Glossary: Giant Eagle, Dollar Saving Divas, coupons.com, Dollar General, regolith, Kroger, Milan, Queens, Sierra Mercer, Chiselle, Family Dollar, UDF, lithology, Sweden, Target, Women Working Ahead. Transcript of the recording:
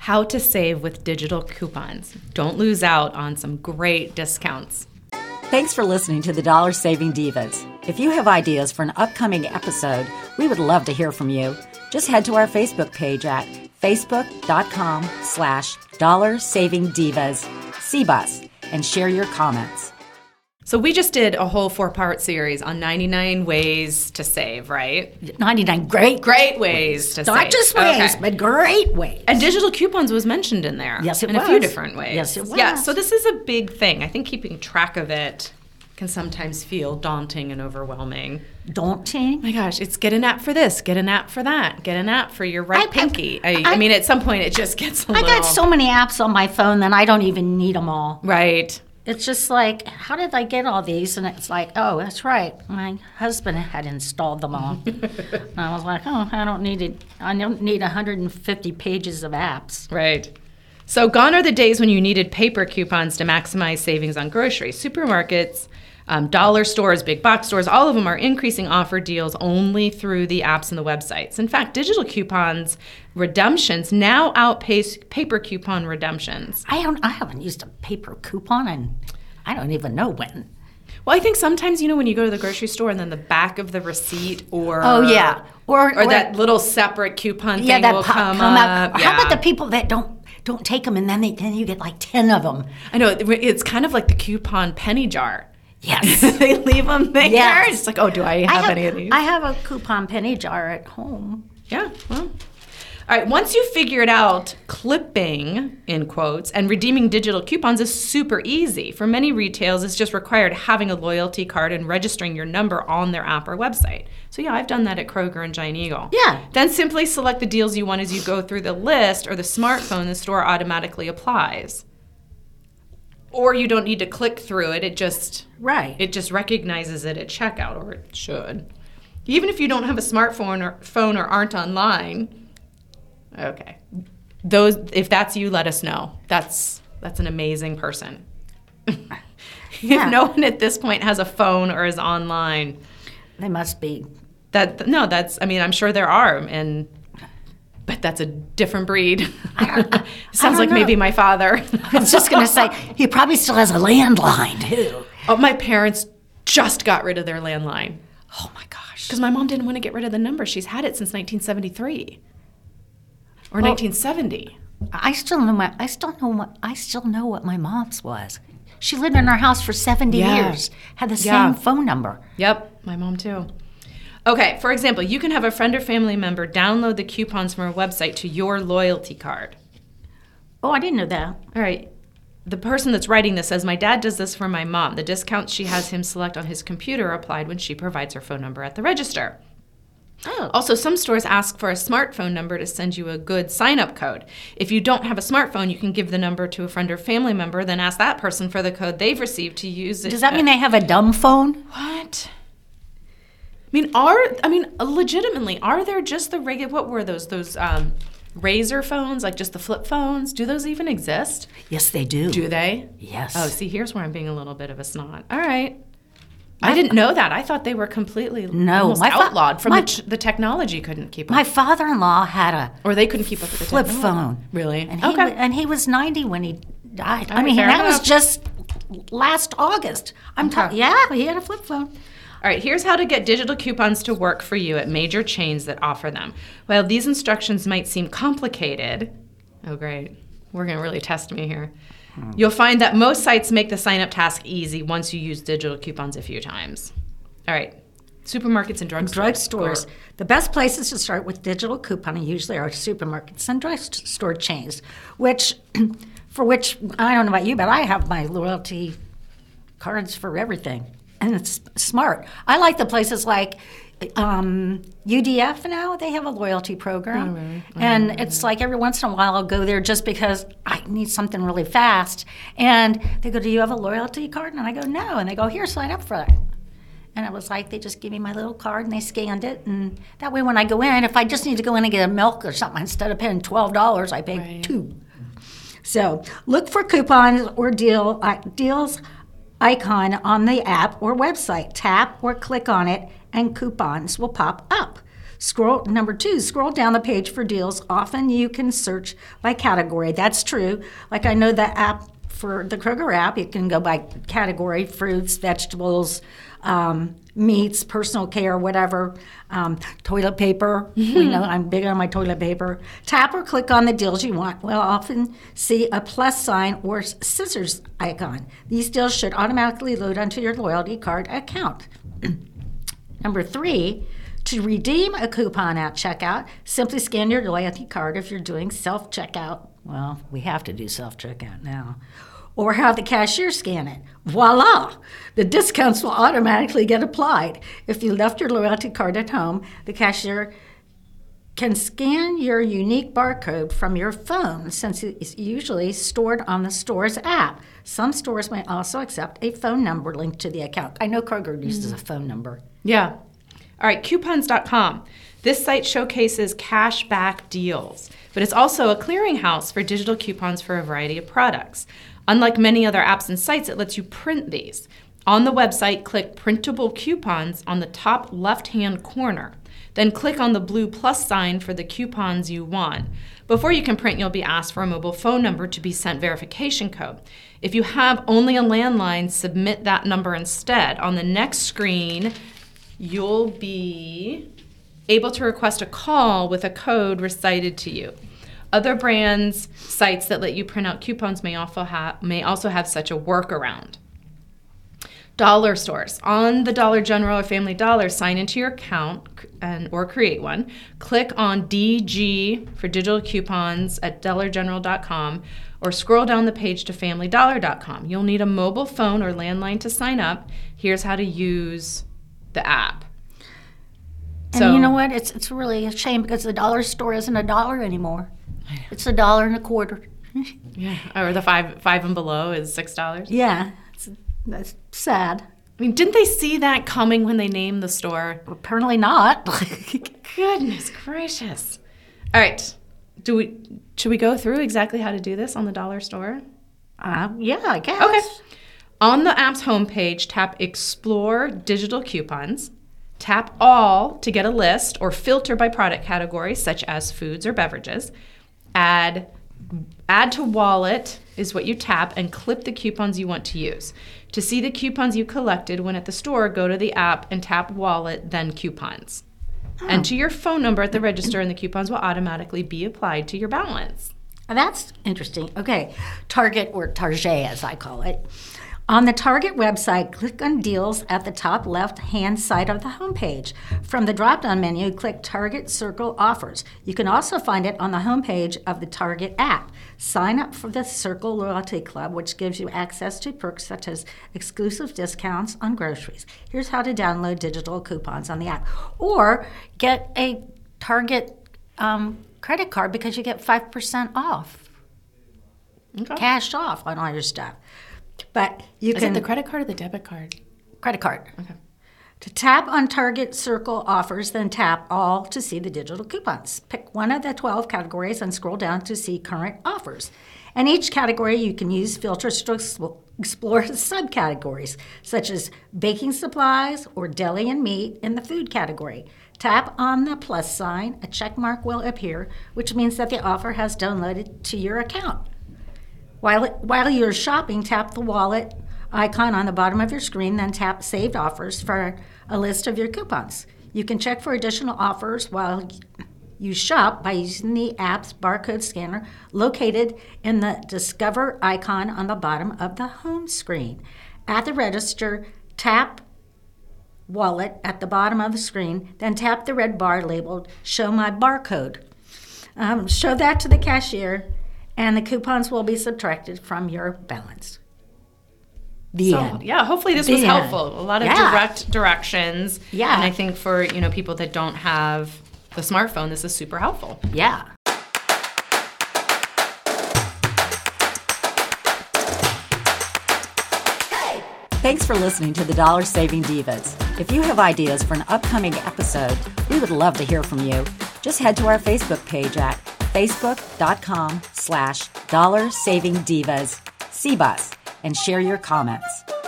How to save with digital coupons. Don't lose out on some great discounts. Thanks for listening to the Dollar Saving Divas. If you have ideas for an upcoming episode, we would love to hear from you. Just head to our Facebook page at facebook.com/DollarSavingDivas and share your comments. So we just did a whole 4-part series on 99 ways to save, right? 99 great ways to save. Not just ways, but great ways. And digital coupons was mentioned in there. Yes, it was. In a few different ways. Yes, it was. Yeah, so this is a big thing. I think keeping track of it can sometimes feel daunting and overwhelming. Daunting? Oh my gosh, it's get an app for this, get an app for that, get an app for your pinky. I mean, at some point it just gets a little... I got so many apps on my phone that I don't even need them all. Right. It's just like, how did I get all these? And it's like, oh, that's right. My husband had installed them all. And I was like, oh, I don't need 150 pages of apps. Right. So gone are the days when you needed paper coupons to maximize savings on groceries. Supermarkets, dollar stores, big box stores, all of them are increasing offer deals only through the apps and the websites. In fact, digital coupons redemptions now outpace paper coupon redemptions. I haven't used a paper coupon, and I don't even know when. Well, I think sometimes, you know, when you go to the grocery store and then the back of the receipt or... Oh, yeah. Or that little separate coupon thing will come up. Yeah. How about the people that don't take them, and then you get like 10 of them? I know. It's kind of like the coupon penny jar. Yes. They leave them there. Yes. It's like, oh, do I have any of these? I have a coupon penny jar at home. Yeah, well. All right, once you figured out clipping, in quotes, and redeeming digital coupons is super easy. For many retails, it's just required having a loyalty card and registering your number on their app or website. So yeah, I've done that at Kroger and Giant Eagle. Yeah. Then simply select the deals you want as you go through the list, or the smartphone the store automatically applies. Or you don't need to click through it. It just recognizes it at checkout, or it should. Even if you don't have a smartphone or aren't online, okay. Those, if that's you, let us know. That's an amazing person. Yeah. If no one at this point has a phone or is online, they must be. I'm sure there are, but that's a different breed. Sounds like maybe my father. I was just going to say, he probably still has a landline, too. Oh, my parents just got rid of their landline. Oh, my gosh. Because my mom didn't want to get rid of the number. She's had it since 1973 or 1970. I still know what my mom's was. She lived in our house for 70 years, had the same phone number. Yep, my mom, too. Okay, for example, you can have a friend or family member download the coupons from our website to your loyalty card. Oh, I didn't know that. All right. The person that's writing this says, my dad does this for my mom. The discounts she has him select on his computer are applied when she provides her phone number at the register. Oh. Also, some stores ask for a smartphone number to send you a good sign-up code. If you don't have a smartphone, you can give the number to a friend or family member, then ask that person for the code they've received to use it. Does that mean they have a dumb phone? What? Legitimately, are there just the regular? What were those razor phones, like just the flip phones? Do those even exist? Yes, they do. Do they? Yes. Oh, see, here's where I'm being a little bit of a snot. All right, I didn't know that. I thought they were completely outlawed from the technology. Couldn't keep up. My father-in-law had they couldn't keep up with the flip phone. Really? And he was 90 when he died. That was just last August. He had a flip phone. All right, here's how to get digital coupons to work for you at major chains that offer them. While these instructions might seem complicated, oh great, we're going to really test me here, you'll find that most sites make the sign-up task easy once you use digital coupons a few times. All right, supermarkets and drugstores. The best places to start with digital couponing usually are supermarkets and drugstore chains, which I don't know about you, but I have my loyalty cards for everything. And it's smart. I like the places like UDF now. They have a loyalty program. And it's like every once in a while I'll go there just because I need something really fast. And they go, do you have a loyalty card? And I go, no. And they go, here, sign up for it. And it was like they just gave me my little card and they scanned it. And that way when I go in, if I just need to go in and get a milk or something, instead of paying $12, I pay $2. So look for coupons or deals icon on the app or website. Tap or click on it and coupons will pop up. Number two, scroll down the page for deals. Often you can search by category. That's true. Like I know the app for the Kroger app, you can go by category, fruits, vegetables, meats, personal care, whatever, toilet paper. We know I'm big on my toilet paper. Tap or click on the deals you want. We'll often see a plus sign or scissors icon. These deals should automatically load onto your loyalty card account. Number three, to redeem a coupon at checkout, simply scan your loyalty card if you're doing self-checkout. Well, we have to do self-checkout now. Or have the cashier scan it. Voila! The discounts will automatically get applied. If you left your loyalty card at home, the cashier can scan your unique barcode from your phone since it's usually stored on the store's app. Some stores may also accept a phone number linked to the account. I know Kroger uses a phone number. Yeah. All right, coupons.com. This site showcases cash back deals, but it's also a clearinghouse for digital coupons for a variety of products. Unlike many other apps and sites, it lets you print these. On the website, click Printable Coupons on the top left-hand corner. Then click on the blue plus sign for the coupons you want. Before you can print, you'll be asked for a mobile phone number to be sent verification code. If you have only a landline, submit that number instead. On the next screen, you'll be able to request a call with a code recited to you. Other brands, sites that let you print out coupons may also have such a workaround. Dollar stores. On the Dollar General or Family Dollar, sign into your account or create one. Click on DG for digital coupons at dollargeneral.com or scroll down the page to familydollar.com. You'll need a mobile phone or landline to sign up. Here's how to use the app. And so, you know what? It's really a shame because the dollar store isn't a dollar anymore. It's $1.25. Yeah, or the five and below is $6. Yeah, that's sad. I mean, didn't they see that coming when they named the store? Well, apparently not. Goodness gracious! All right, should we go through exactly how to do this on the dollar store? Yeah, I guess. Okay. On the app's homepage, tap Explore Digital Coupons. Tap All to get a list or filter by product category, such as foods or beverages. Add to wallet is what you tap and clip the coupons you want to use. To see the coupons you collected when at the store, go to the app and tap wallet, then coupons. Oh. Enter your phone number at the register and the coupons will automatically be applied to your balance. Oh, that's interesting. Okay, Target or Target as I call it. On the Target website, click on Deals at the top left-hand side of the homepage. From the drop-down menu, click Target Circle Offers. You can also find it on the homepage of the Target app. Sign up for the Circle Loyalty Club, which gives you access to perks such as exclusive discounts on groceries. Here's how to download digital coupons on the app. Or get a Target credit card because you get 5% off. Okay. Cash off on all your stuff. But you can. Is it the credit card or the debit card? Credit card. Okay. To tap on Target Circle Offers, then tap All to see the digital coupons. Pick one of the 12 categories and scroll down to see current offers. In each category, you can use filters to explore subcategories, such as baking supplies or deli and meat in the food category. Tap on the plus sign, a check mark will appear, which means that the offer has downloaded to your account. While you're shopping, tap the wallet icon on the bottom of your screen, then tap Saved Offers for a list of your coupons. You can check for additional offers while you shop by using the app's barcode scanner located in the Discover icon on the bottom of the home screen. At the register, tap Wallet at the bottom of the screen, then tap the red bar labeled Show My Barcode. Show that to the cashier, and the coupons will be subtracted from your balance. The end. Yeah, hopefully this was helpful. A lot of direct directions. Yeah. And I think for, people that don't have the smartphone, this is super helpful. Yeah. Thanks for listening to the Dollar Saving Divas. If you have ideas for an upcoming episode, we would love to hear from you. Just head to our Facebook page at facebook.com/DollarSavingDivas, CBUS, and share your comments.